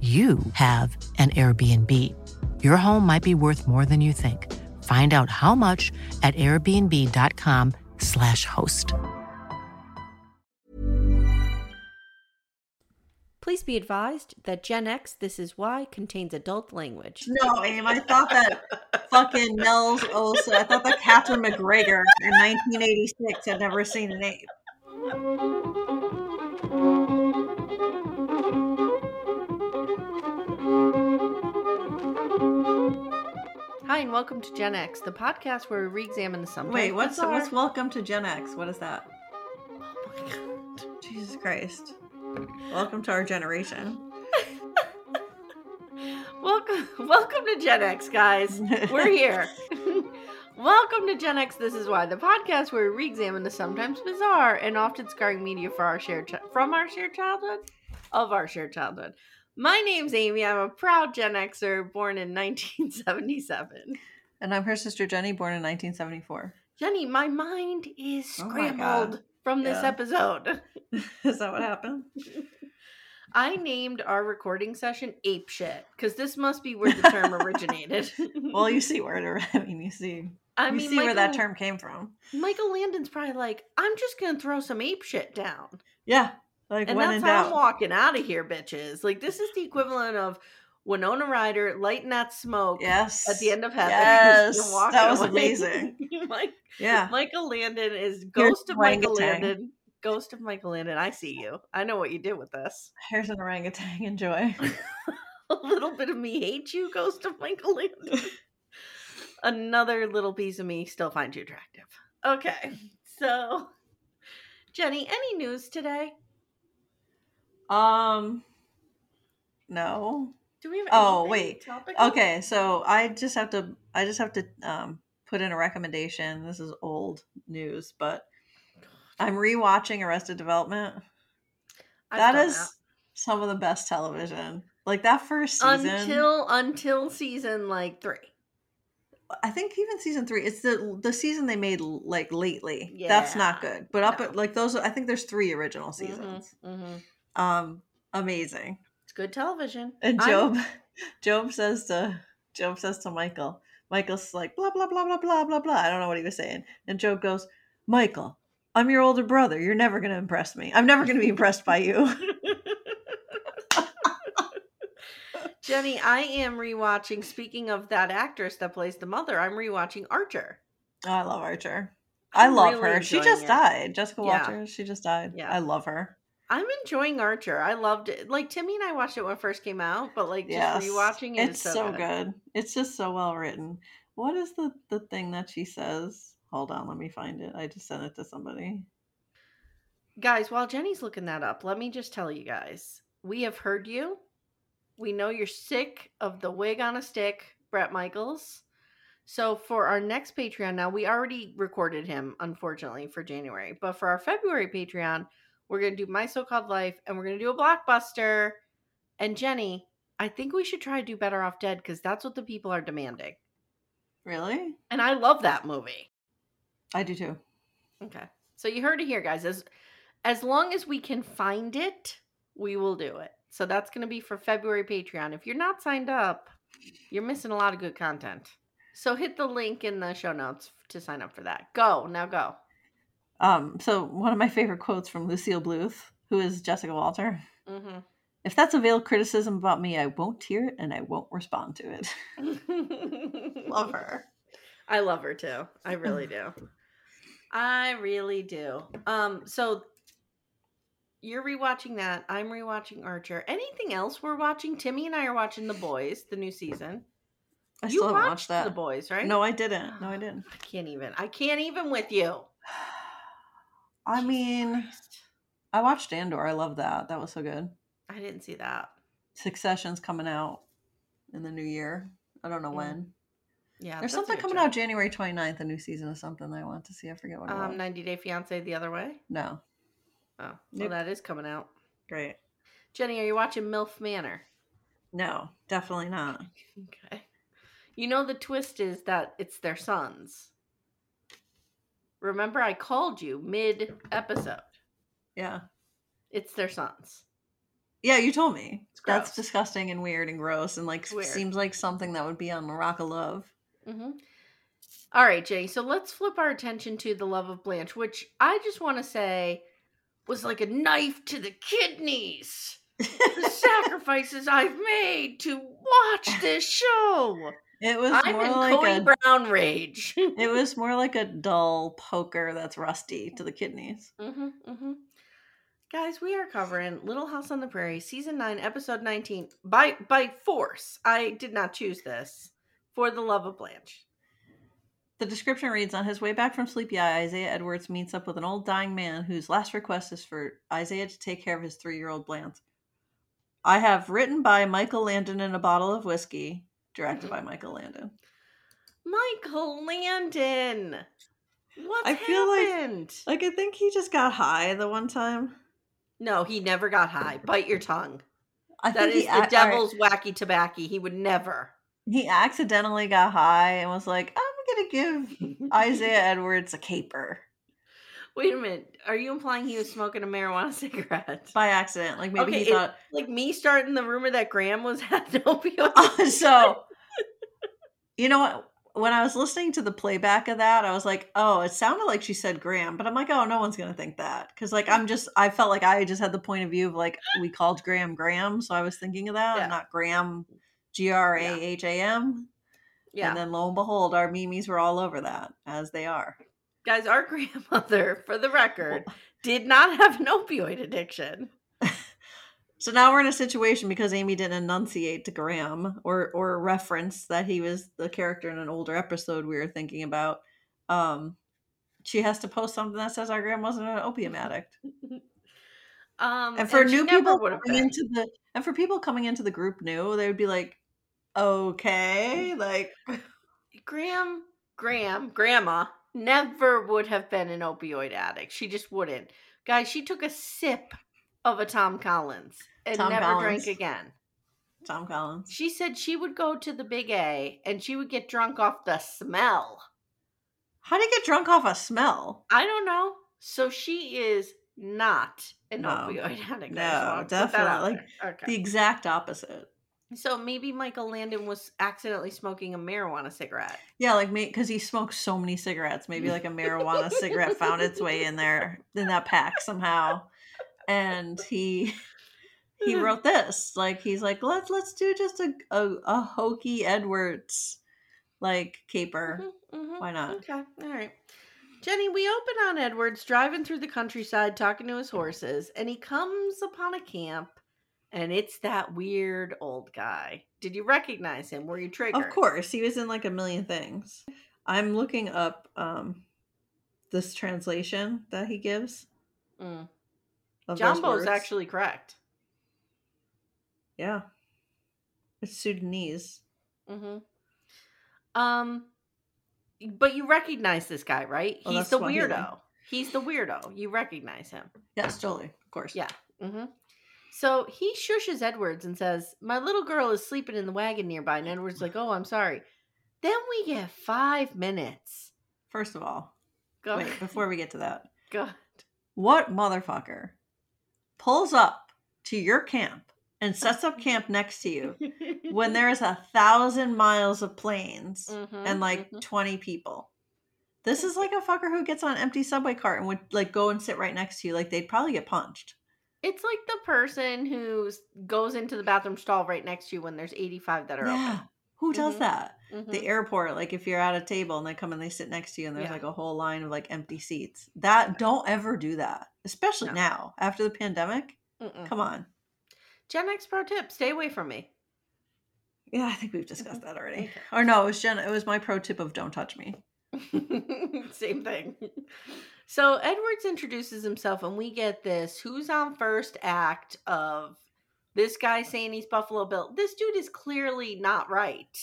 you have an Airbnb. Your home might be worth more than you think. Find out how much at airbnb.com/host. Please be advised that Gen X This Is Why contains adult language. No, Aim, I thought that fucking Nels Olsen, I thought that Catherine McGregor in 1986 had never seen an ape. Hi, and welcome to Gen X, the podcast where we re-examine the sometimes. Wait, what's welcome to Gen X? What is that? Oh my god. Jesus Christ. Welcome to our generation. Welcome to Gen X, guys. We're here. Welcome to Gen X This Is Why, the podcast where we re-examine the sometimes bizarre and often scarring media for our shared childhood. My name's Amy. I'm a proud Gen Xer born in 1977. And I'm her sister Jenny, born in 1974. Jenny, my mind is scrambled from this episode. Is that what happened? I named our recording session Ape Shit, because this must be where the term originated. Well, you see where where that term came from. Michael Landon's probably like, I'm just going to throw some ape shit down. Yeah. Like, and that's how I'm walking out of here, bitches. Like, this is the equivalent of Winona Ryder lighting that smoke at the end of Heaven. Yes, that was amazing. Michael Landon is Ghost of Michael Landon. I see you. I know what you did with this. Here's an orangutan. Enjoy. A little bit of me hates you, Ghost of Michael Landon. Another little piece of me still finds you attractive. Okay, so Jenny, any news today? No. Do we have topic? Okay, so I just have to put in a recommendation. This is old news, but I'm rewatching Arrested Development. That is some of the best television. Like, that first season until season like 3. I think even season 3, it's the season they made like lately. Yeah. That's not good. But up at like those, I think there's 3 original seasons. Mm-hmm. Amazing. It's good television. And Job says to Michael, Michael's like, blah, blah, blah, blah, blah, blah, blah. I don't know what he was saying. And Job goes, Michael, I'm your older brother. You're never going to impress me. I'm never going to be impressed by you. Jenny, I am rewatching, speaking of that actress that plays the mother, I'm rewatching Archer. Oh, I love Archer. I love her. She just died. Jessica Walter. She just died. Yeah. I love her. I'm enjoying Archer. I loved it. Like, Timmy and I watched it when it first came out, but like, just rewatching it. It's so good. It's just so well written. What is the thing that she says? Hold on, let me find it. I just sent it to somebody. Guys, while Jenny's looking that up, let me just tell you guys, we have heard you. We know you're sick of the wig on a stick, Bret Michaels. So for our next Patreon now, we already recorded him, unfortunately, for January. But for our February Patreon, we're going to do My So-Called Life, and we're going to do a blockbuster. And Jenny, I think we should try to do Better Off Dead, because that's what the people are demanding. Really? And I love that movie. I do too. Okay. So you heard it here, guys. As long as we can find it, we will do it. So that's going to be for February Patreon. If you're not signed up, you're missing a lot of good content. So hit the link in the show notes to sign up for that. Go. Now go. So one of my favorite quotes from Lucille Bluth, who is Jessica Walter, If that's a veiled criticism about me, I won't hear it and I won't respond to it. Love her. I love her too. I really do. I really do. So you're rewatching that. I'm rewatching Archer. Anything else we're watching? Timmy and I are watching The Boys, the new season. I still haven't watched that. The Boys, right? No, I didn't. I can't even with you. I mean, Christ. I watched Andor. I love that. That was so good. I didn't see that. Succession's coming out in the new year. I don't know when. Yeah, there's something coming out January 29th, a new season of something I want to see. I forget what it was. 90 Day Fiancé the other way? No. Oh, well, nope. That is coming out. Great. Jenny, are you watching MILF Manor? No, definitely not. Okay. You know, the twist is that it's their sons. Remember, I called you mid-episode. Yeah. It's their sons. Yeah, you told me. That's disgusting and weird and gross and like seems like something that would be on Maraca Love. Mm-hmm. All right, Jenny. So let's flip our attention to The Love of Blanche, which I just want to say was like a knife to the kidneys. The sacrifices I've made to watch this show. It was I'm more in like Cody Brown rage. It was more like a dull poker that's rusty to the kidneys. Mm-hmm, mm-hmm. Guys, we are covering Little House on the Prairie, Season 9, Episode 19, by force. I did not choose this, for the love of Blanche. The description reads, on his way back from Sleepy Eye, Isaiah Edwards meets up with an old dying man whose last request is for Isaiah to take care of his 3-year-old Blanche. I have written by Michael Landon in a bottle of whiskey, directed by Michael Landon. Michael Landon! What happened? Like I think he just got high the one time. No, he never got high. Bite your tongue. That is the devil's wacky tobacco. He would never. He accidentally got high and was like, I'm going to give Isaiah Edwards a caper. Wait a minute. Are you implying he was smoking a marijuana cigarette? By accident. Like maybe he thought... Like me starting the rumor that Graham was at an opioid. So, you know what? When I was listening to the playback of that, I was like, oh, it sounded like she said Graham, but I'm like, oh, no one's going to think that. Cause like, I felt like I just had the point of view of like, we called Graham. So I was thinking of that and not Graham, Graham. Yeah. And then lo and behold, our memes were all over that as they are. Guys, our grandmother, for the record, did not have an opioid addiction. So now we're in a situation because Amy didn't enunciate to Graham or reference that he was the character in an older episode we were thinking about. She has to post something that says our Graham wasn't an opium addict. And for people coming into the group new, they would be like, okay, like Grandma never would have been an opioid addict. She just wouldn't. Guys, she took a sip of a Tom Collins and never drank again. Tom Collins. She said she would go to the Big A and she would get drunk off the smell. How do you get drunk off a smell? I don't know. So she is not an opioid addict. No, definitely. The exact opposite. So maybe Michael Landon was accidentally smoking a marijuana cigarette. Yeah, like because he smokes so many cigarettes. Maybe like a marijuana cigarette found its way in there in that pack somehow. And he wrote this, like he's like, let's do just a hokey Edwards like caper. Mm-hmm, mm-hmm. Why not? Okay, all right. Jenny, we open on Edwards driving through the countryside talking to his horses, and he comes upon a camp, and it's that weird old guy. Did you recognize him? Were you triggered? Of course, he was in like a million things. I'm looking up this translation that he gives. Mm. Jambo is actually correct. Yeah. It's Sudanese. Mm-hmm. But you recognize this guy, right? Oh, he's the Swahili. Weirdo. He's the weirdo. You recognize him. Yes, totally. Of course. Yeah. Mm-hmm. So he shushes Edwards and says, my little girl is sleeping in the wagon nearby. And Edwards is like, oh, I'm sorry. Then we get 5 minutes. First of all. Wait, before we get to that. God. What motherfucker pulls up to your camp and sets up camp next to you when there is 1,000 miles of planes and like 20 people? This is like a fucker who gets on an empty subway cart and would like go and sit right next to you. Like they'd probably get punched. It's like the person who goes into the bathroom stall right next to you when there's 85 that are open. Who does that? Mm-hmm. The airport, like if you're at a table and they come and they sit next to you and there's like a whole line of like empty seats. That, don't ever do that. Especially now, after the pandemic. Mm-mm. Come on. Gen X pro tip, stay away from me. Yeah, I think we've discussed that already. Okay. Or no, it was my pro tip of don't touch me. Same thing. So Edwards introduces himself and we get this who's on first act of this guy saying he's Buffalo Bill. This dude is clearly not right.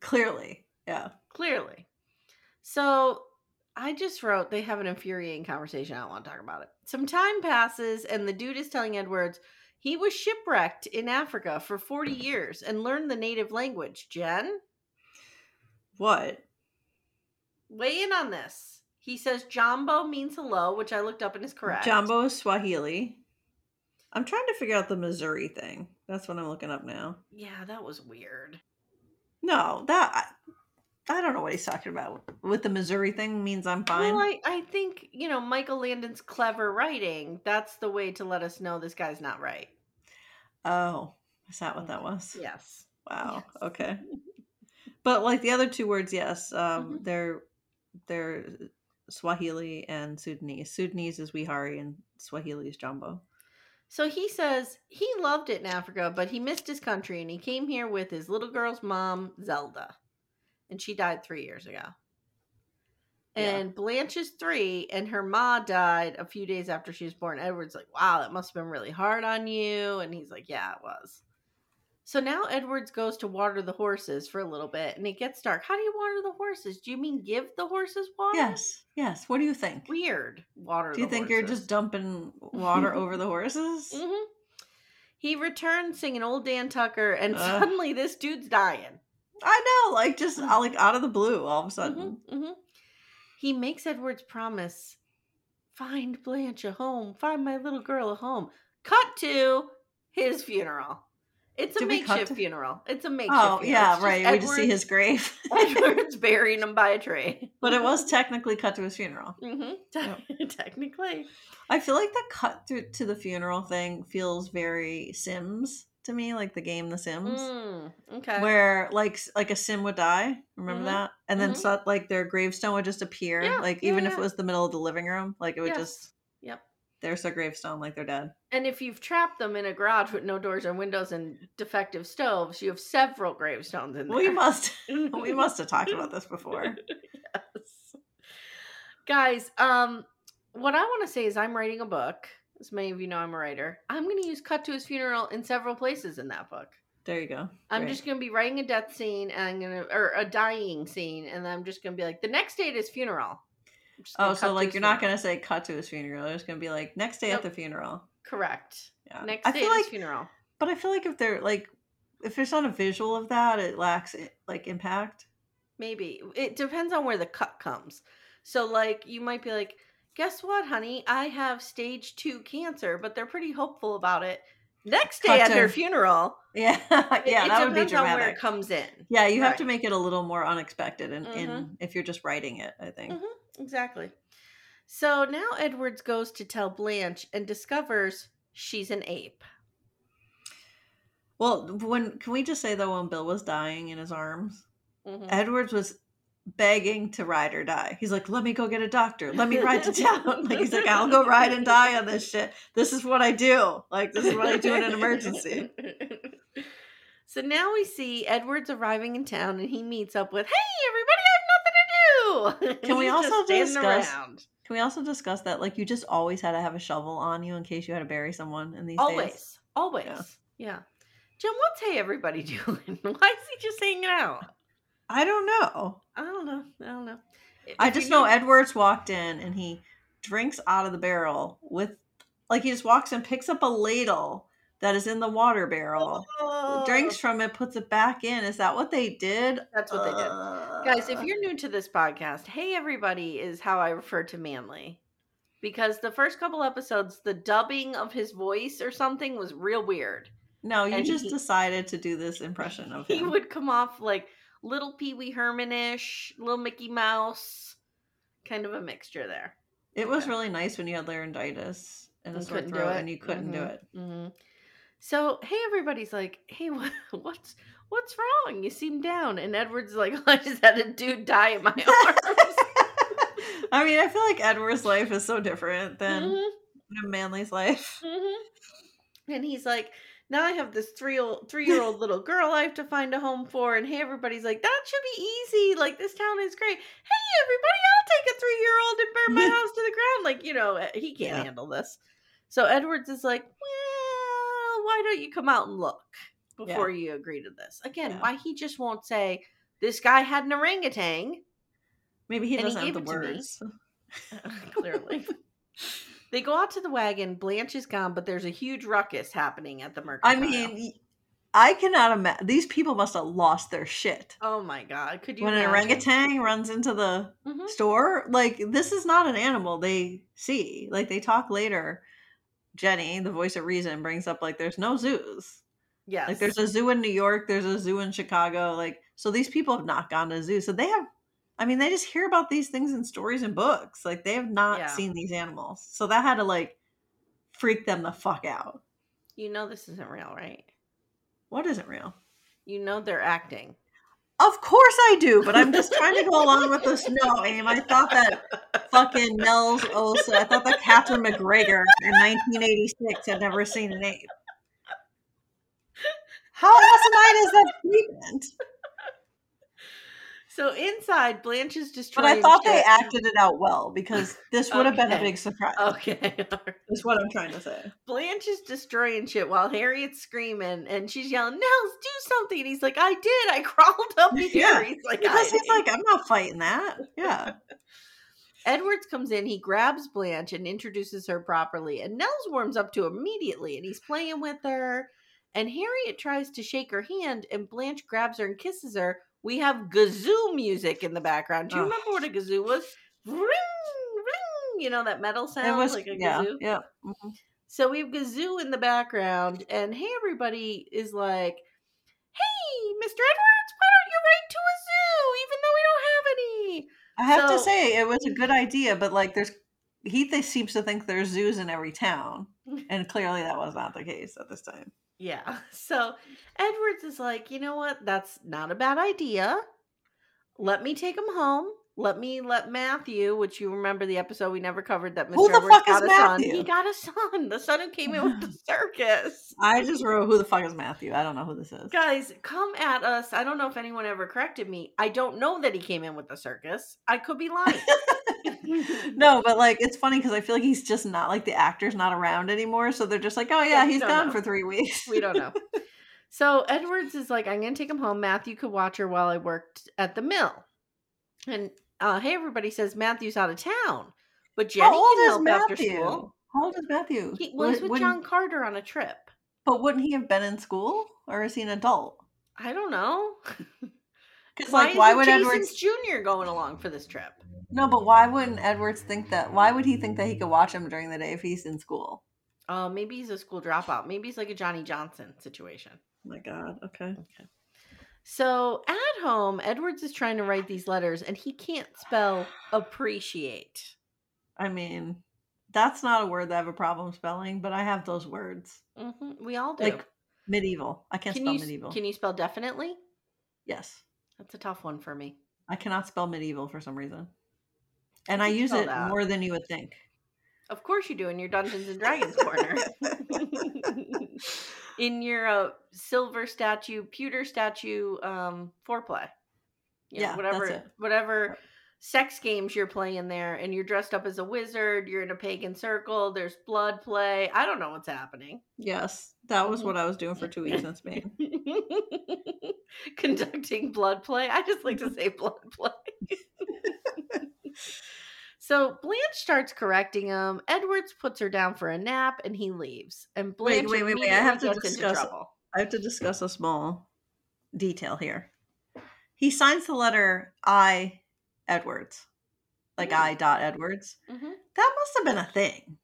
Clearly. Yeah. Clearly. So I just wrote, they have an infuriating conversation. I don't want to talk about it. Some time passes and the dude is telling Edwards he was shipwrecked in Africa for 40 years and learned the native language. Jen? What? Weigh in on this. He says Jambo means hello, which I looked up and is correct. Jambo is Swahili. I'm trying to figure out the Missouri thing. That's what I'm looking up now. Yeah, that was weird. No, that... I don't know what he's talking about. With the Missouri thing means I'm fine. Well, I think, you know, Michael Landon's clever writing. That's the way to let us know this guy's not right. Oh, is that what that was? Yes. Wow. Yes. Okay. But like the other two words, yes, they're Swahili and Sudanese. Sudanese is Wihari and Swahili is Jambo. So he says he loved it in Africa, but he missed his country and he came here with his little girl's mom, Zelda. And she died 3 years ago. And Blanche is 3 and her ma died a few days after she was born. Edward's like, wow, that must have been really hard on you. And he's like, yeah, it was. So now Edwards goes to water the horses for a little bit and it gets dark. How do you water the horses? Do you mean give the horses water? Yes. Yes. What do you think? Weird. Water the horses. Do you think you're just dumping water over the horses? Mm-hmm. He returns singing Old Dan Tucker and suddenly this dude's dying. I know, like just like out of the blue all of a sudden. Mm-hmm, mm-hmm. He makes Edwards promise, find Blanche a home, find my little girl a home. Cut to his funeral. It's a makeshift funeral. It's a makeshift funeral. Oh, yeah, right. Edwards, we just see his grave. Edwards burying him by a tree. But it was technically cut to his funeral. Mm-hmm. Technically. I feel like the cut to the funeral thing feels very Sims to me, like the game The Sims. Okay. Where like a Sim would die, remember that? And then so, like their gravestone would just appear, if it was the middle of the living room, like it would just there's their gravestone, like they're dead. And if you've trapped them in a garage with no doors or windows and defective stoves, you have several gravestones in there. We must have talked about this before. Yes. Guys, what I want to say is I'm writing a book. As many of you know, I'm a writer. I'm going to use cut to his funeral in several places in that book. There you go. I'm just going to be writing a death scene and a dying scene. And I'm just going to be like, the next day at his funeral. Oh, so like you're not going to say cut to his funeral. It's going to be like next day at the funeral. Correct. Yeah. Next day at his funeral. But I feel like if they're like, if there's not a visual of that, it lacks like impact. Maybe. It depends on where the cut comes. So like you might be like, guess what, honey? I have stage 2 cancer, but they're pretty hopeful about it. Next day at their funeral. Yeah, that would be dramatic. It depends on where it comes in. Yeah, you have to make it a little more unexpected in if you're just writing it, I think. Mm-hmm. Exactly. So now Edwards goes to tell Blanche and discovers she's an ape. Well, can we just say, though, when Bill was dying in his arms, Edwards was begging to ride or die. He's like, let me go get a doctor, let me ride to town. Like he's like, I'll go ride and die on this shit. This is what I do. Like this is what I do in an emergency. So now we see Edwards arriving in town and he meets up with, hey everybody, I have nothing to do. Can we also discuss that like you just always had to have a shovel on you in case you had to bury someone in these days? Always. Yeah. Jim, what's hey everybody doing? Why is he just hanging out? I don't know. I just know Edwards walked in and he drinks out of the barrel with, like he just walks and picks up a ladle that is in the water barrel, drinks from it, puts it back in. Is that what they did? That's what they did. Guys, if you're new to this podcast, hey everybody is how I refer to Manly. Because the first couple episodes, the dubbing of his voice or something was real weird. No, you just decided to do this impression of him. He would come off like little Pee Wee Herman-ish, little Mickey Mouse, kind of a mixture there. It was really nice when you had laryngitis and a sore throat, and you couldn't do it. Mm-hmm. So, hey, everybody's like, hey, what's wrong? You seem down. And Edward's like, I just had a dude die in my arms. I mean, I feel like Edward's life is so different than a manly's life. Mm-hmm. And he's like, now I have this three-year-old little girl I have to find a home for. And hey, everybody's like, that should be easy. Like, this town is great. Hey, everybody, I'll take a 3-year-old and burn my house to the ground. Like, you know, he can't handle this. So Edwards is like, well, why don't you come out and look before you agree to this? Again, why he just won't say, this guy had an orangutan. Maybe he doesn't have the words. Clearly. They go out to the wagon. Blanche is gone, but there's a huge ruckus happening at the mercantile. I mean, I cannot imagine. These people must have lost their shit. Oh my God. Could you imagine? When an orangutan runs into the store, like, this is not an animal they see. Like, they talk later. Jenny, the voice of reason, brings up, like, there's no zoos. Yes. Like, there's a zoo in New York. There's a zoo in Chicago. Like, so these people have not gone to a zoo. So they have, I mean, they just hear about these things in stories and books. Like, they have not seen these animals. So that had to, like, freak them the fuck out. You know this isn't real, right? What isn't real? You know they're acting. Of course I do, but I'm just trying to go along with this. No, Amy, I thought that fucking Nels Olsen, I thought that Catherine McGregor in 1986 had never seen an ape. How asinine is that treatment? So inside, Blanche is destroying. But I thought they acted it out well, because this would have been a big surprise. Okay. That's what I'm trying to say. Blanche is destroying shit while Harriet's screaming, and she's yelling, Nels, do something. And he's like, I did. I crawled up here. Yeah. He's like, because he's like, I'm not fighting that. Yeah. Edwards comes in. He grabs Blanche and introduces her properly. And Nels warms up to immediately, and he's playing with her. And Harriet tries to shake her hand, and Blanche grabs her and kisses her. We have kazoo music in the background. Do you remember what a kazoo was? Ring, ring. You know, that metal sound, it was, like a kazoo? Yeah. Mm-hmm. So we have kazoo in the background. And hey, everybody is like, hey, Mr. Edwards, why don't you write to a zoo, even though we don't have any? I have to say, it was a good idea, but like, he seems to think there's zoos in every town. And clearly that was not the case at this time. Yeah. So Edwards is like, you know what? That's not a bad idea. Let me take him home. Let Matthew, which you remember the episode we never covered, that Mr. Who the Edwards fuck got is a Matthew? Son. He got a son. The son who came in with the circus. I just wrote, who the fuck is Matthew? I don't know who this is. Guys, come at us. I don't know if anyone ever corrected me. I don't know that he came in with the circus. I could be lying. No, but like, it's funny because I feel like he's just not, like, the actor's not around anymore, so they're just like, oh yeah, he's gone for 3 weeks. We don't know. So Edwards is like, I'm gonna take him home. Matthew could watch her while I worked at the mill. And hey, everybody says Matthew's out of town, but Jenny can help after school. How old is Matthew? He was with John Carter on a trip. But wouldn't he have been in school, or is he an adult? I don't know. Because like, why would Jason Edwards Jr. going along for this trip? No, but why wouldn't Edwards think that? Why would he think that he could watch him during the day if he's in school? Maybe he's a school dropout. Maybe he's like a Johnny Johnson situation. Oh my God. Okay. So at home, Edwards is trying to write these letters, and he can't spell appreciate. I mean, that's not a word that I have a problem spelling, but I have those words. Mm-hmm. We all do. Like medieval. I can't spell medieval. Can you spell definitely? Yes. That's a tough one for me. I cannot spell medieval for some reason. And I use it more than you would think. Of course you do, in your Dungeons and Dragons corner. In your silver statue, pewter statue, foreplay. You know, whatever sex games you're playing there, and you're dressed up as a wizard, you're in a pagan circle, there's blood play. I don't know what's happening. Yes, that was what I was doing for 2 weeks in Spain. Conducting blood play. I just like to say blood play. So Blanche starts correcting him. Edwards puts her down for a nap, and he leaves. And Blanche wait. I have to discuss a small detail here. He signs the letter I Edwards, like I dot Edwards. Mm-hmm. That must have been a thing,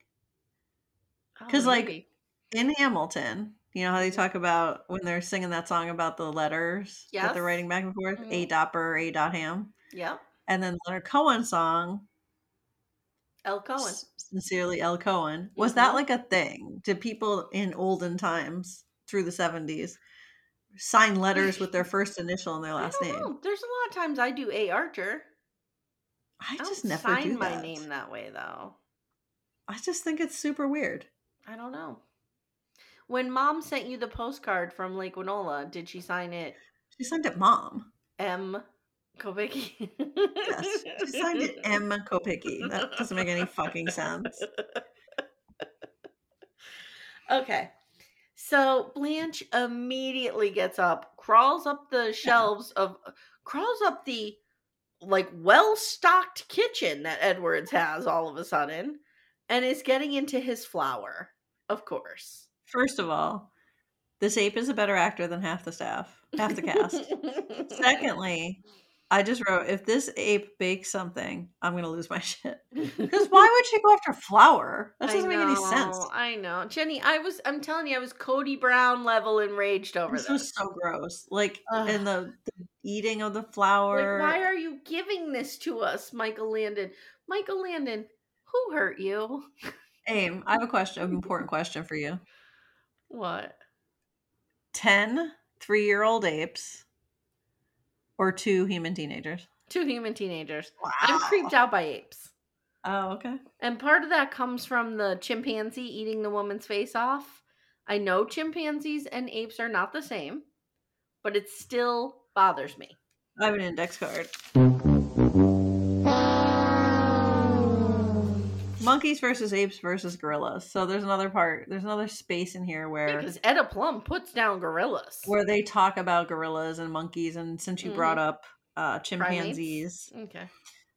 because like in Hamilton, you know how they talk about when they're singing that song about the letters that they're writing back and forth, A dot Burr, A dot Ham, and then Leonard Cohen's song. L. Cohen. Sincerely, L. Cohen. Mm-hmm. Was that like a thing? Did people in olden times through the 70s sign letters with their first initial and their last name? Know. There's a lot of times I do A. Archer. I just never sign my name that way, though. I just think it's super weird. I don't know. When Mom sent you the postcard from Lake Winola, did she sign it? She signed it Mom. M. Kopicki. Yes, she signed it M. Kopicki. That doesn't make any fucking sense. Okay. So Blanche immediately gets up, crawls up the shelves of, crawls up the like well-stocked kitchen that Edwards has all of a sudden, and is getting into his flour, of course. First of all, this ape is a better actor than half the staff, half the cast. Secondly, I just wrote, if this ape bakes something, I'm going to lose my shit. Because why would she go after flour? That doesn't make any sense. I know. Jenny, I'm telling you, I was Cody Brown level enraged over this. This was so gross. Like, and the eating of the flour. Like, why are you giving this to us, Michael Landon? Michael Landon, who hurt you? Aim, I have a question, an important question for you. What? 10 3-year-old apes or 2 human teenagers? 2 human teenagers. Wow. I'm creeped out by apes. Oh, okay. And part of that comes from the chimpanzee eating the woman's face off. I know chimpanzees and apes are not the same, but it still bothers me. I have an index card. Monkeys versus apes versus gorillas. So there's another part. There's another space in here where... Because Etta Plum puts down gorillas. Where they talk about gorillas and monkeys. And since you brought up chimpanzees. Primates? Okay.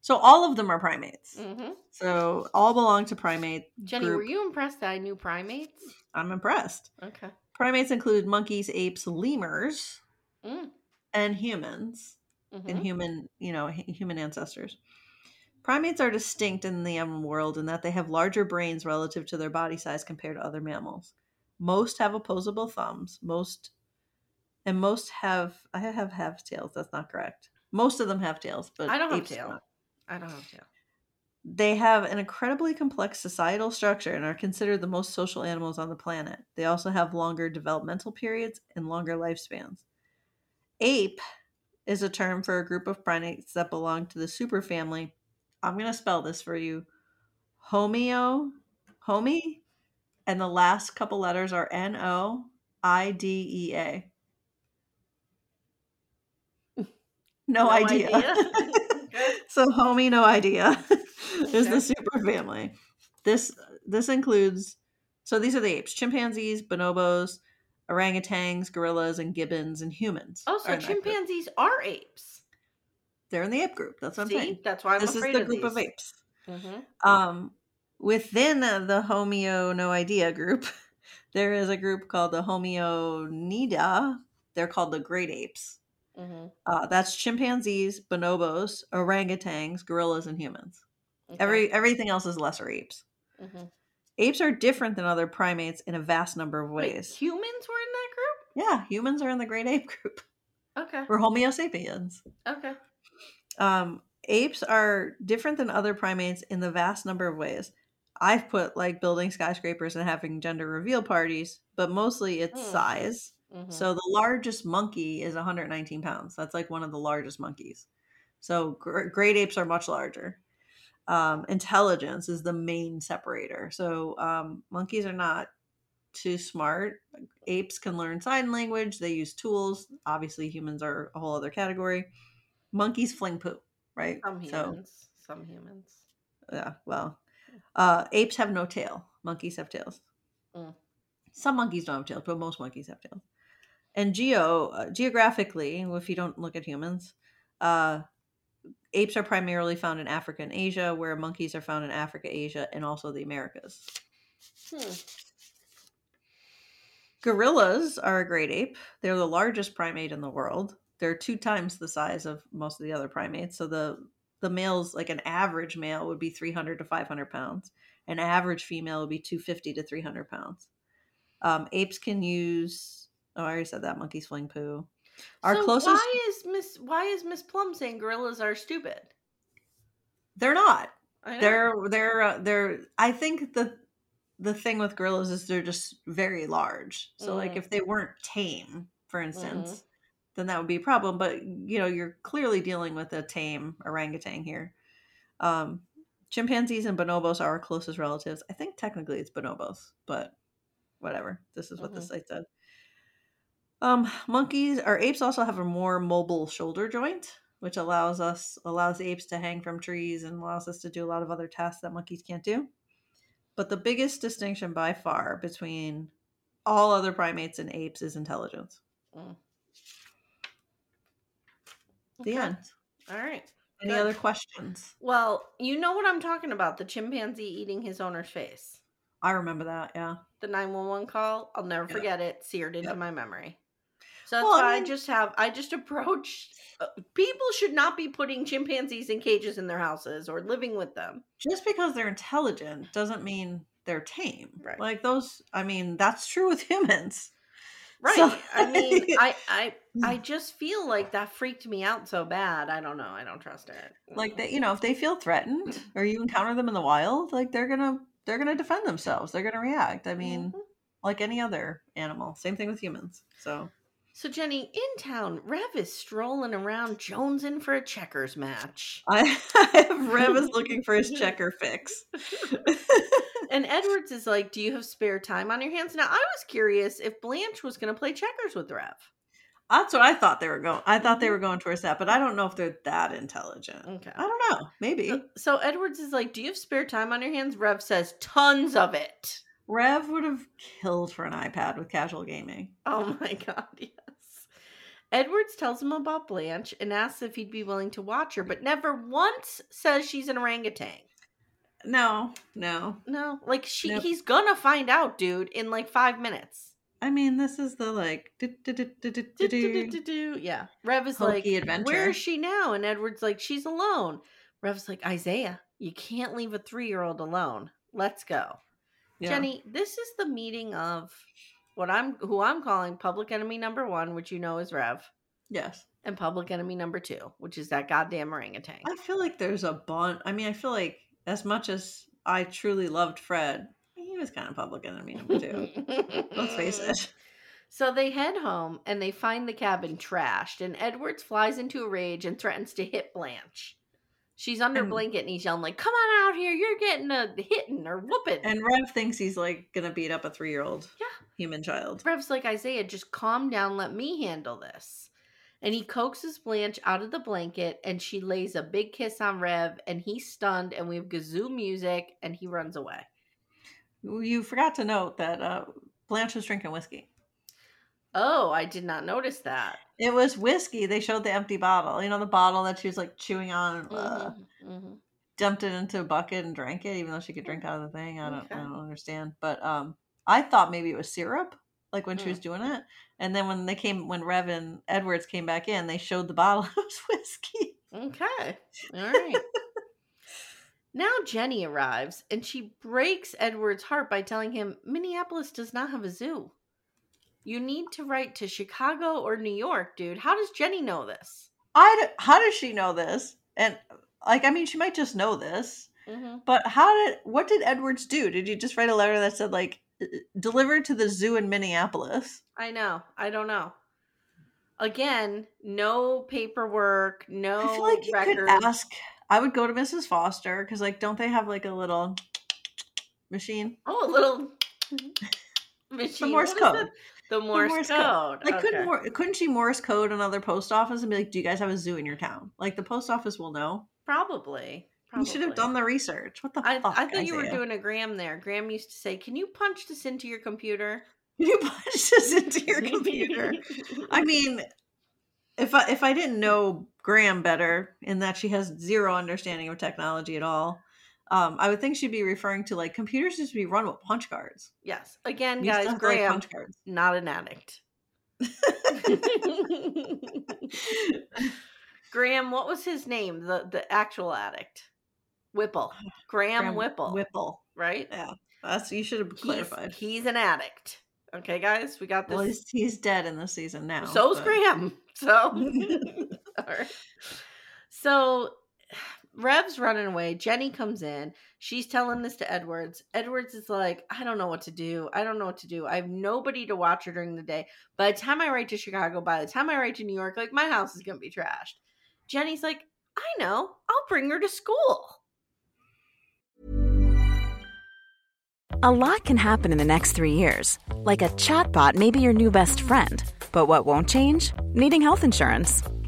So all of them are primates. Mm-hmm. So all belong to primate Jenny, group. Were you impressed that I knew primates? I'm impressed. Okay. Primates include monkeys, apes, lemurs, and humans. Mm-hmm. And human ancestors. Primates are distinct in the animal world in that they have larger brains relative to their body size compared to other mammals. Most have opposable thumbs. Most have... I have half-tails. That's not correct. Most of them have tails, but I don't have tail. Not. I don't have tail. They have an incredibly complex societal structure and are considered the most social animals on the planet. They also have longer developmental periods and longer lifespans. Ape is a term for a group of primates that belong to the superfamily. I'm going to spell this for you. Homie, and the last couple letters are Noidea. No idea. So homie, no idea is the super family. This includes, so these are the apes, chimpanzees, bonobos, orangutans, gorillas, and gibbons, and humans. Oh, so chimpanzees are apes. They're in the ape group. That's what I'm saying. That's why I'm afraid of these. This is the group of apes. Mm-hmm. Within the Homeo No Idea group, there is a group called the Homeonida. They're called the Great Apes. Mm-hmm. That's chimpanzees, bonobos, orangutans, gorillas, and humans. Okay. Everything else is lesser apes. Mm-hmm. Apes are different than other primates in a vast number of ways. Wait, humans were in that group? Yeah, humans are in the Great Ape group. Okay. We're Homeo sapiens. Okay. Apes are different than other primates in the vast number of ways. I've put like building skyscrapers and having gender reveal parties, but mostly it's size. Mm-hmm. So the largest monkey is 119 pounds. That's like one of the largest monkeys. So great apes are much larger. Intelligence is the main separator. So monkeys are not too smart. Apes can learn sign language. They use tools. Obviously humans are a whole other category. Monkeys fling poo, right? Some humans. Yeah, well. Apes have no tail. Monkeys have tails. Mm. Some monkeys don't have tails, but most monkeys have tails. And geographically, if you don't look at humans, apes are primarily found in Africa and Asia, where monkeys are found in Africa, Asia, and also the Americas. Gorillas are a great ape. They're the largest primate in the world. They're 2 times the size of most of the other primates. So the males, like an average male would be 300 to 500 pounds. An average female would be 250 to 300 pounds. Apes can use... Oh, I already said that. Monkeys fling poo. Why is Miss Plum saying gorillas are stupid? They're not. I know. They're I think the thing with gorillas is they're just very large. So mm-hmm. like if they weren't tame, for instance, mm-hmm. then that would be a problem. But you know, you're clearly dealing with a tame orangutan here. Chimpanzees and bonobos are our closest relatives. I think technically it's bonobos, but whatever. This is what mm-hmm. the site said. Monkeys or apes also have a more mobile shoulder joint, which allows apes to hang from trees and allows us to do a lot of other tasks that monkeys can't do. But the biggest distinction by far between all other primates and apes is intelligence. Mm. Okay. The end. All right. Any other questions? Well, you know what I'm talking about. The chimpanzee eating his owner's face. I remember that, yeah. The 911 call. I'll never forget it. Seared into my memory. So that's why I just approach. People should not be putting chimpanzees in cages in their houses or living with them. Just because they're intelligent doesn't mean they're tame. Right. Like those, I mean, that's true with humans. Right. So, I mean, I just feel like that freaked me out so bad. I don't know. I don't trust it. Like that, you know, if they feel threatened or you encounter them in the wild, like they're gonna defend themselves. They're gonna react. I mean, mm-hmm. like any other animal. Same thing with humans. So Jenny, in town, Rev is strolling around jonesing for a checkers match. Rev is looking for his checker fix. And Edwards is like, do you have spare time on your hands? Now, I was curious if Blanche was going to play checkers with Rev. That's what I thought they were going. I thought they were going towards that, but I don't know if they're that intelligent. Okay. I don't know. Maybe. So Edwards is like, do you have spare time on your hands? Rev says, tons of it. Rev would have killed for an iPad with casual gaming. Oh my God, yes. Edwards tells him about Blanche and asks if he'd be willing to watch her, but never once says she's an orangutan. No. Like he's gonna find out, dude, in like 5 minutes. I mean, this is the like yeah. Rev is like, adventure. Where is she now? And Edward's like, she's alone. Rev's like, Isaiah, you can't leave a 3-year-old alone. Let's go. Yeah. Jenny, this is the meeting of who I'm calling public enemy number 1, which you know is Rev. Yes. And public enemy number 2, which is that goddamn orangutan. I feel like there's a bond. I mean, I feel like as much as I truly loved Fred, he was kind of public enemy number 2. Let's face it. So they head home and they find the cabin trashed, and Edwards flies into a rage and threatens to hit Blanche. She's under a blanket and he's yelling like, come on out here, you're getting a hitting or whooping. And Rev thinks he's like going to beat up a 3-year-old human child. Rev's like, Isaiah, just calm down, let me handle this. And he coaxes Blanche out of the blanket and she lays a big kiss on Rev and he's stunned and we have kazoo music and he runs away. You forgot to note that Blanche was drinking whiskey. Oh, I did not notice that. It was whiskey. They showed the empty bottle. You know, the bottle that she was like chewing on and dumped it into a bucket and drank it, even though she could drink out of the thing. I don't understand. But I thought maybe it was syrup, like when she was doing it. And then when Rev and Edwards came back in, they showed the bottle of whiskey. Okay. All right. Now Jenny arrives and she breaks Edwards' heart by telling him Minneapolis does not have a zoo. You need to write to Chicago or New York, dude. How does Jenny know this? How does she know this? And like, I mean, she might just know this, but what did Edwards do? Did you just write a letter that said like, delivered to the zoo in Minneapolis? I know. I don't know. Again, no paperwork, no records. I feel like you could ask, I would go to Mrs. Foster. Cause like, don't they have like a little machine? Oh, a little machine. The Morse code. The Morse code. Like, okay. Couldn't she Morse code another post office and be like, do you guys have a zoo in your town? Like, the post office will know. Probably. You should have done the research. What the fuck, I thought you were doing a Graham there. Graham used to say, can you punch this into your computer? I mean, if I didn't know Graham better in that she has zero understanding of technology at all, I would think she'd be referring to like computers used to be run with punch cards. Yes. Again, guys, Graham, punch cards. Not an addict. Graham, what was his name? The actual addict. Whipple. Graham Whipple. Whipple. Right? Yeah. You should have clarified. He's an addict. Okay, guys, we got this. Well, he's dead in this season now. So's Graham. So. All right. So Rev's running away. Jenny comes in. She's telling this to Edwards. Edwards is like, I don't know what to do. I have nobody to watch her during the day. By the time I write to Chicago, by the time I write to New York, like, my house is going to be trashed. Jenny's like, I know. I'll bring her to school. A lot can happen in the next 3 years. Like a chatbot may be your new best friend. But what won't change? Needing health insurance.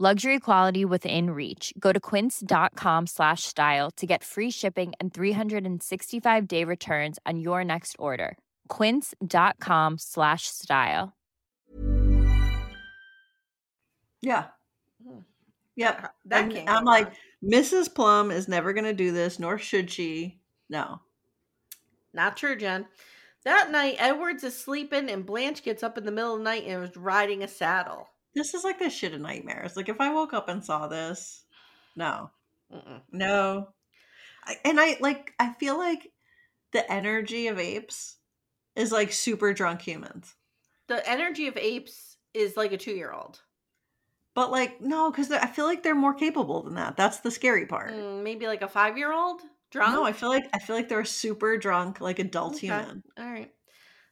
Luxury quality within reach. Go to quince.com/style to get free shipping and 365-day returns on your next order. Quince.com/style. Yeah. Yep. I'm like, Mrs. Plum is never going to do this, nor should she. No. Not true, Jen. That night, Edwards is sleeping and Blanche gets up in the middle of the night and is riding a saddle. This is like the shit of nightmares. Like, if I woke up and saw this, no. Mm-mm. No. I feel like the energy of apes is like super drunk humans. The energy of apes is like a 2-year-old. But like, no, because I feel like they're more capable than that. That's the scary part. Maybe like a 5-year-old drunk? No, I feel like they're a super drunk, like adult human. All right.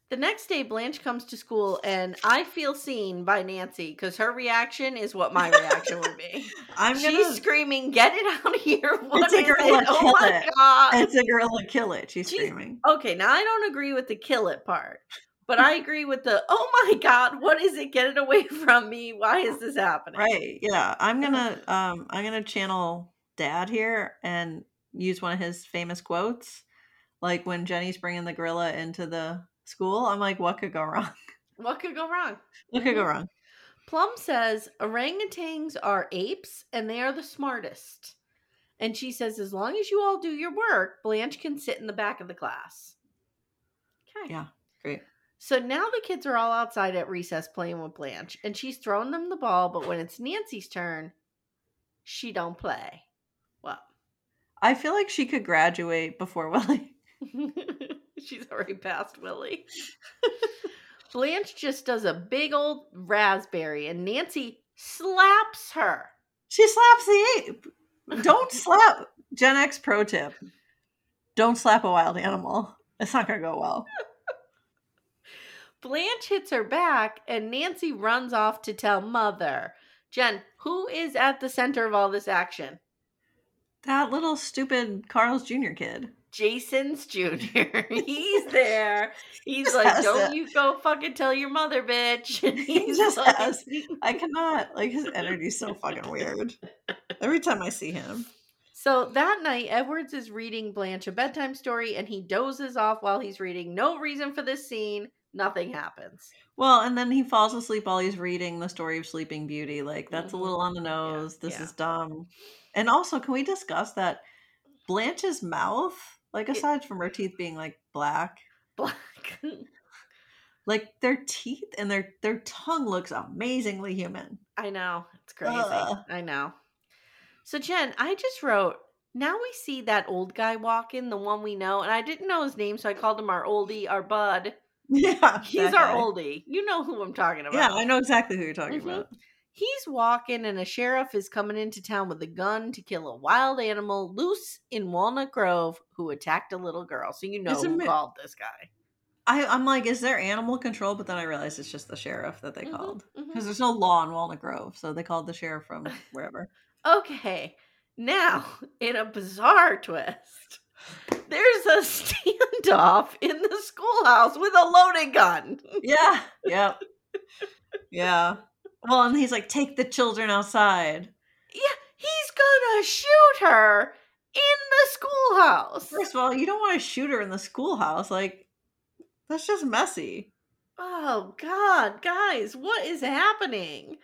The next day, Blanche comes to school, and I feel seen by Nancy because her reaction is what my reaction would be. She's screaming, "Get it out of here!" What is it? Oh my god! It's a gorilla, kill it! She's screaming. Okay, now I don't agree with the kill it part, but I agree with the oh my god, what is it? Get it away from me! Why is this happening? Right? Yeah, I'm gonna channel Dad here and use one of his famous quotes, like when Jenny's bringing the gorilla into the school. I'm like, what could go wrong? Plum says orangutans are apes and they are the smartest, and she says as long as you all do your work, Blanche can sit in the back of the class. Okay, yeah, great. So now the kids are all outside at recess playing with Blanche, and she's throwing them the ball, but when it's Nancy's turn, she don't play. Well, I feel like she could graduate before Willie. She's already past Willie. Blanche just does a big old raspberry, and Nancy slaps her. She slaps the ape. Don't slap. Gen X pro tip. Don't slap a wild animal. It's not going to go well. Blanche hits her back, and Nancy runs off to tell Mother. Jen, who is at the center of all this action? That little stupid Carl's Jr. kid. Jason's Jr. He's there. He's like, don't you go fucking tell your mother, bitch. And he's just like, I cannot. Like, his energy's so fucking weird. Every time I see him. So that night, Edwards is reading Blanche a bedtime story, and he dozes off while he's reading. No reason for this scene. nothing happens. Well, and then he falls asleep while he's reading the story of Sleeping Beauty. Like, that's a little on the nose. Yeah, this is dumb. And also, can we discuss that Blanche's mouth, like, aside from her teeth being like black, like their teeth and their tongue looks amazingly human. I know. It's crazy. I know. So Jen, I just wrote, now we see that old guy walking, the one we know, and I didn't know his name, so I called him our oldie, our bud. Yeah. He's our oldie. You know who I'm talking about. Yeah, I know exactly who you're talking about. He's walking and a sheriff is coming into town with a gun to kill a wild animal loose in Walnut Grove who attacked a little girl. So you know who called this guy. I'm like, is there animal control? But then I realized it's just the sheriff that they called. Because there's no law in Walnut Grove. So they called the sheriff from wherever. Okay. Now, in a bizarre twist, there's a standoff in the schoolhouse with a loaded gun. Yeah. Yeah. Yeah. Well, and he's like, take the children outside. Yeah, he's gonna shoot her in the schoolhouse. First of all, you don't want to shoot her in the schoolhouse. Like, that's just messy. Oh, God, guys, what is happening?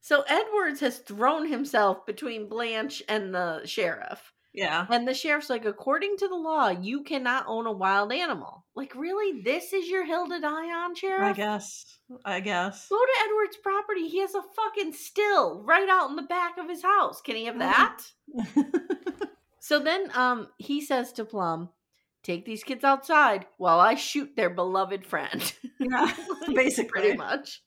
So Edwards has thrown himself between Blanche and the sheriff. Yeah. And the sheriff's like, according to the law, you cannot own a wild animal. Like, really? This is your hill to die on, sheriff? I guess. Go to Edward's property. He has a fucking still right out in the back of his house. Can he have that? So then he says to Plum, take these kids outside while I shoot their beloved friend. Yeah, basically. Pretty much.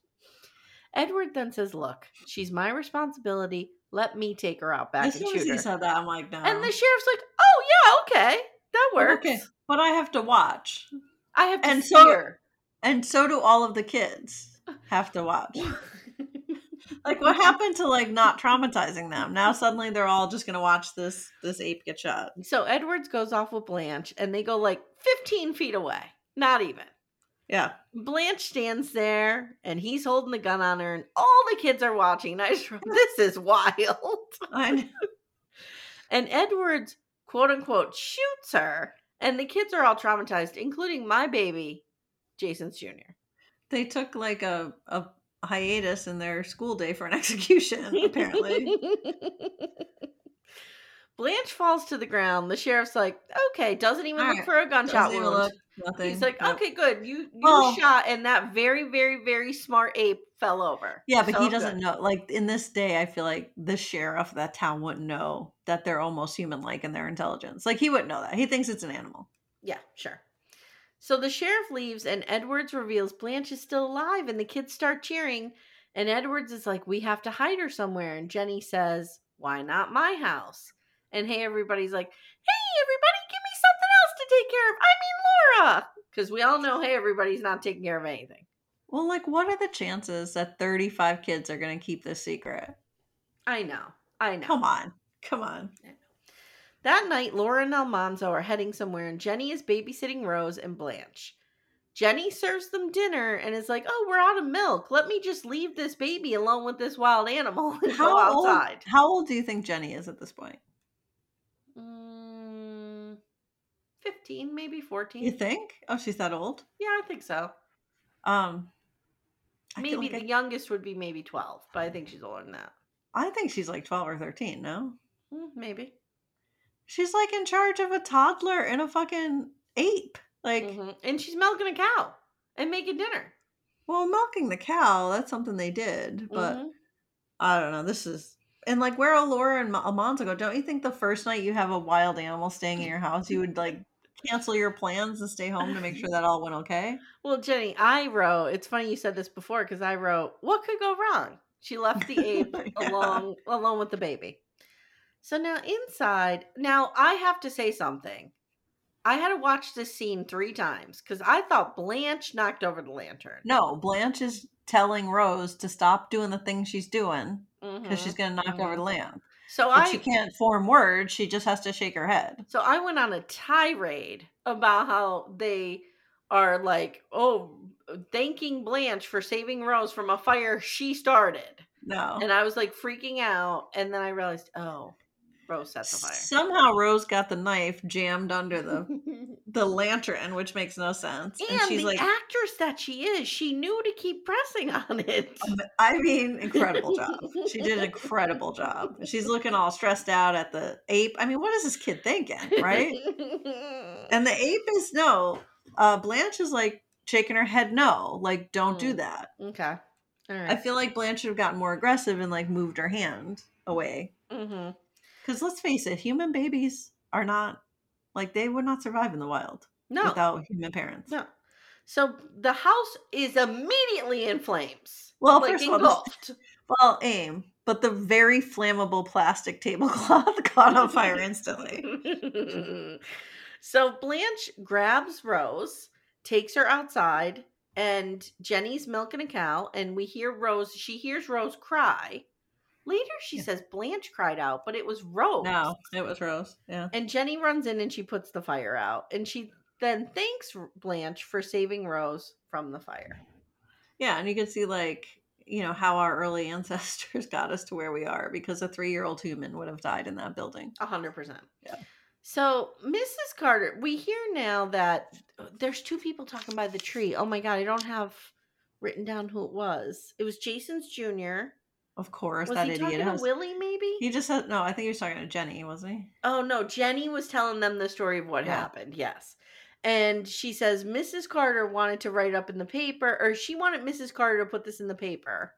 Edward then says, look, she's my responsibility. Let me take her out back and shoot her. As soon as he said that, I'm like, no. And the sheriff's like, oh, yeah, okay. That works. Okay, but I have to watch. I have to see her. And so do all of the kids have to watch. Like, what happened to, like, not traumatizing them? Now suddenly they're all just going to watch this ape get shot. So Edwards goes off with Blanche, and they go, like, 15 feet away. Not even. Yeah. Blanche stands there and he's holding the gun on her and all the kids are watching. I just, this is wild. I know. And Edwards, quote unquote, shoots her and the kids are all traumatized, including my baby, Jason Jr. They took like a hiatus in their school day for an execution, apparently. Blanche falls to the ground. The sheriff's like, okay, doesn't even look for a gunshot wound. Nothing. He's like, okay, good. You shot, and that very, very, very smart ape fell over. Yeah, but he doesn't know. Like, in this day, I feel like the sheriff of that town wouldn't know that they're almost human-like in their intelligence. Like, he wouldn't know that. He thinks it's an animal. Yeah, sure. So the sheriff leaves, and Edwards reveals Blanche is still alive, and the kids start cheering. And Edwards is like, we have to hide her somewhere. And Jenny says, why not my house? And everybody's like, hey, everybody, give me something else to take care of. I mean, Laura. Because we all know, hey, everybody's not taking care of anything. Well, like, what are the chances that 35 kids are going to keep this secret? I know. Come on. That night, Laura and Almanzo are heading somewhere, and Jenny is babysitting Rose and Blanche. Jenny serves them dinner and is like, oh, we're out of milk. Let me just leave this baby alone with this wild animal and go outside. How old do you think Jenny is at this point? 15, maybe 14. You think? Oh, she's that old? Yeah, I think so. Maybe the youngest would be maybe 12, but I think she's older than that. I think she's like 12 or 13, no? Maybe. She's like in charge of a toddler and a fucking ape. Like, and she's milking a cow and making dinner. Well, milking the cow, that's something they did, but I don't know. This is... And, like, where are Laura and Almanzo go? Don't you think the first night you have a wild animal staying in your house, you would, like, cancel your plans and stay home to make sure that all went okay? Well, Jenny, I wrote, it's funny you said this before, because I wrote, what could go wrong? She left the ape alone with the baby. So now inside, I have to say something. I had to watch this scene 3 times, because I thought Blanche knocked over the lantern. No, Blanche is telling Rose to stop doing the thing she's doing. Because she's going to knock over the lamp. So she can't form words. She just has to shake her head. So I went on a tirade about how they are like, oh, thanking Blanche for saving Rose from a fire she started. No. And I was like freaking out. And then I realized, oh, Rose set the fire. Somehow Rose got the knife jammed under the lantern, which makes no sense. And she's the actress that she is, she knew to keep pressing on it. I mean, incredible job. She did an incredible job. She's looking all stressed out at the ape. I mean, what is this kid thinking, right? And the ape is no. Blanche is like shaking her head no. Like, don't do that. Okay. All right. I feel like Blanche should have gotten more aggressive and like moved her hand away. Mm-hmm. Because let's face it, human babies are not, like, they would not survive in the wild without human parents. No. So the house is immediately in flames. Well, like, first of all, but the very flammable plastic tablecloth caught on fire instantly. So Blanche grabs Rose, takes her outside, and Jenny's milking a cow, and she hears Rose cry. Later, she says Blanche cried out, but it was Rose. No, it was Rose. Yeah. And Jenny runs in and she puts the fire out. And she then thanks Blanche for saving Rose from the fire. Yeah. And you can see, like, you know, how our early ancestors got us to where we are, because a 3-year-old human would have died in that building. 100%. Yeah. So Mrs. Carter, we hear now that there's 2 people talking by the tree. Oh my God. I don't have written down who it was. It was Jason's Jr. Of course, was that idiot. Was he talking to Willie, maybe? He just said, no, I think he was talking to Jenny, wasn't he? Oh, no, Jenny was telling them the story of what happened, yes. And she says Mrs. Carter wanted to write up in the paper, or she wanted Mrs. Carter to put this in the paper,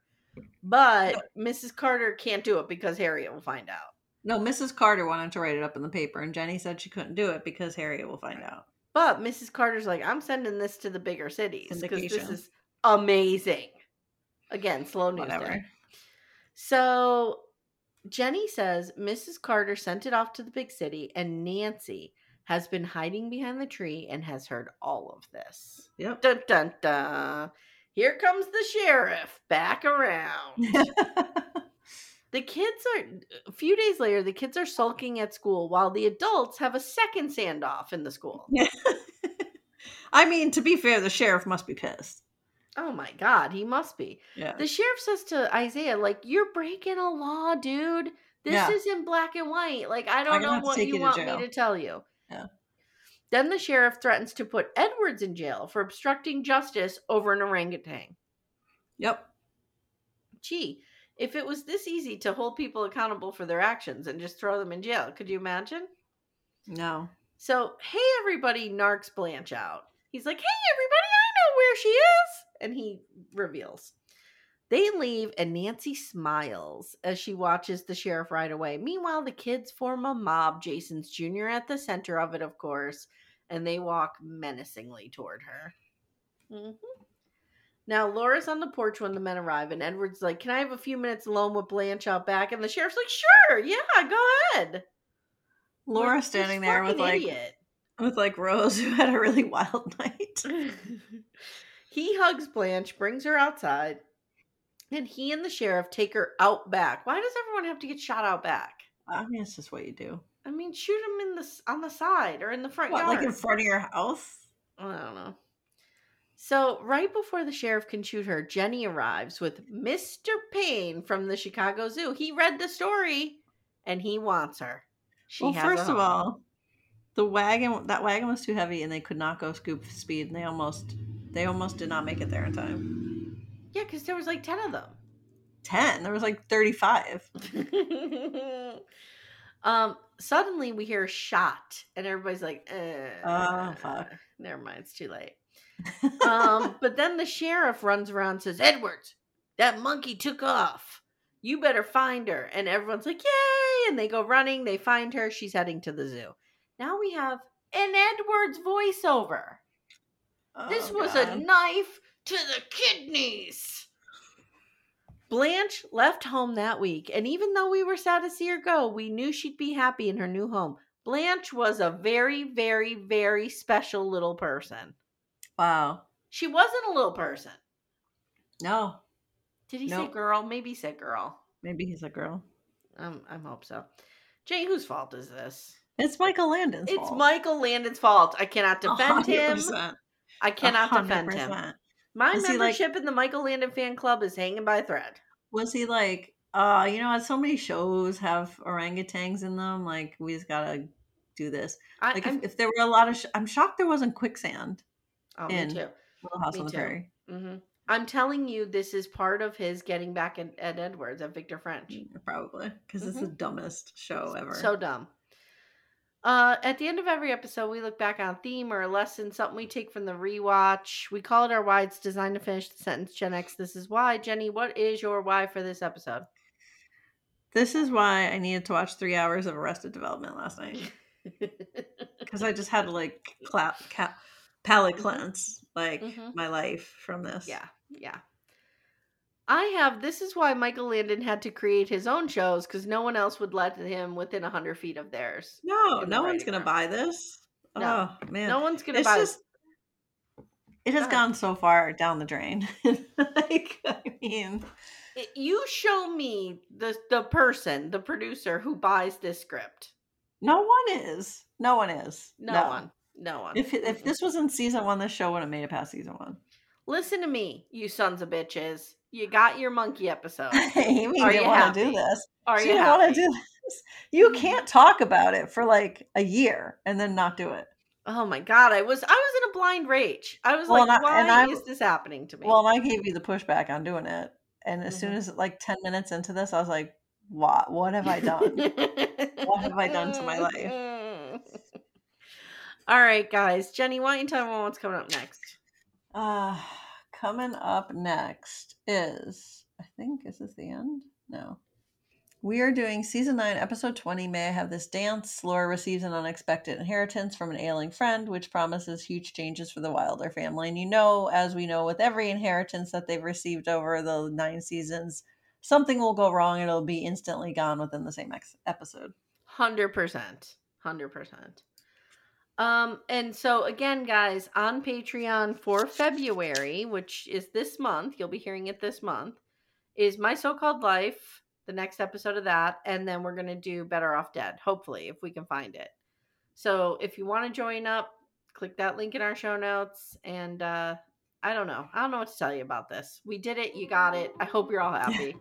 but Mrs. Carter can't do it because Harriet will find out. No, Mrs. Carter wanted to write it up in the paper, and Jenny said she couldn't do it because Harriet will find out. But Mrs. Carter's like, I'm sending this to the bigger cities because this is amazing. Again, slow news there. So Jenny says Mrs. Carter sent it off to the big city, and Nancy has been hiding behind the tree and has heard all of this. Yep. Dun, dun, dun. Here comes the sheriff back around. A few days later, the kids are sulking at school while the adults have a second standoff in the school. Yeah. I mean, to be fair, the sheriff must be pissed. Oh my God, he must be. Yeah. The sheriff says to Isaiah, like, you're breaking a law, dude. This isn't black and white. Like, I don't know what you want me to tell you. Yeah. Then the sheriff threatens to put Edwards in jail for obstructing justice over an orangutan. Yep. Gee, if it was this easy to hold people accountable for their actions and just throw them in jail, could you imagine? No. So, hey, everybody, narcs Blanche out. He's like, hey, everybody, I know where she is. And he reveals. They leave, and Nancy smiles as she watches the sheriff ride away. Meanwhile, the kids form a mob, Jason's Jr. at the center of it, of course, and they walk menacingly toward her. Mm-hmm. Now, Laura's on the porch when the men arrive, and Edward's like, can I have a few minutes alone with Blanche out back? And the sheriff's like, sure, yeah, go ahead. Laura standing there with, like, Rose, who had a really wild night. He hugs Blanche, brings her outside, and he and the sheriff take her out back. Why does everyone have to get shot out back? I mean, it's just what you do. I mean, shoot them on the side or in the front yard. Like in front of your house? I don't know. So right before the sheriff can shoot her, Jenny arrives with Mr. Payne from the Chicago Zoo. He read the story, and he wants her. The wagon was too heavy, and they could not go scoop speed, and they almost did not make it there in time. Yeah, because there was like 10 of them. 10? There was like 35. Suddenly we hear a shot, and everybody's like, oh, fuck. Never mind, it's too late. But then the sheriff runs around and says, Edwards, that monkey took off. You better find her. And everyone's like, yay! And they go running. They find her. She's heading to the zoo. Now we have an Edwards voiceover. Oh, this was a knife to the kidneys. Blanche left home that week, and even though we were sad to see her go, we knew she'd be happy in her new home. Blanche was a very, very, very special little person. Wow. She wasn't a little person. No. Did he say girl? Maybe he said girl. Maybe he's a girl. I hope so. Jay, whose fault is this? It's Michael Landon's fault. It's Michael Landon's fault. I cannot defend 100%. I cannot 100%. Defend him. My membership in the Michael Landon fan club is hanging by a thread. Was he like, You know, so many shows have orangutans in them. Like, we just gotta do this. If there were a lot of, I'm shocked there wasn't quicksand. Oh, in me too. Little House on the Prairie. Mm-hmm. I'm telling you, this is part of his getting back at Edwards, at Victor French. Probably, because it's the dumbest show ever. So dumb. At the end of every episode, we look back on a theme or a lesson, something we take from the rewatch. We call it our why. It's designed to finish the sentence. Gen X, this is why. Jenny, what is your why for this episode? This is why I needed to watch 3 hours of Arrested Development last night. Because I just had to, like, palate cleanse, like, my life from this. Yeah, yeah. I have, this is why Michael Landon had to create his own shows, because no one else would let him within 100 feet of theirs. No, no one's going to buy this. No. Oh, man. No one's going to buy this. It has gone so far down the drain. Like, I mean. You show me the person, the producer, who buys this script. No one is. If this was in season one, this show would have made it past season one. Listen to me, you sons of bitches. You got your monkey episode. Amy didn't want to do this. She didn't want to do this. You can't talk about it for like a year and then not do it. Oh my God. I was in a blind rage. I was why is this happening to me? Well, and I gave you the pushback on doing it. And as soon as like 10 minutes into this, I was like, what have I done? What have I done to my life? All right, guys. Jenny, why don't you tell everyone what's coming up next? Coming up next is, I think, is this the end? No. We are doing season 9, episode 20, May I Have This Dance? Laura receives an unexpected inheritance from an ailing friend, which promises huge changes for the Wilder family. And you know, as we know with every inheritance that they've received over the 9 seasons, something will go wrong. It'll be instantly gone within the same episode. 100%. 100%. And so again, guys, on Patreon for February, which is this month, you'll be hearing it this month, is My So-Called Life, the next episode of that, and then we're going to do Better Off Dead, hopefully, if we can find it. So if you want to join up, click that link in our show notes, and I don't know what to tell you about this. We did it, you got it, I hope you're all happy.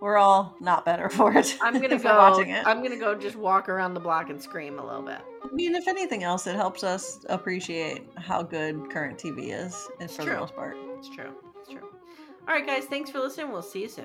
We're all not better for it. I'm gonna go just walk around the block and scream a little bit. I mean, if anything else, it helps us appreciate how good current TV is, and for the most part. It's true. All right, guys, thanks for listening. We'll see you soon.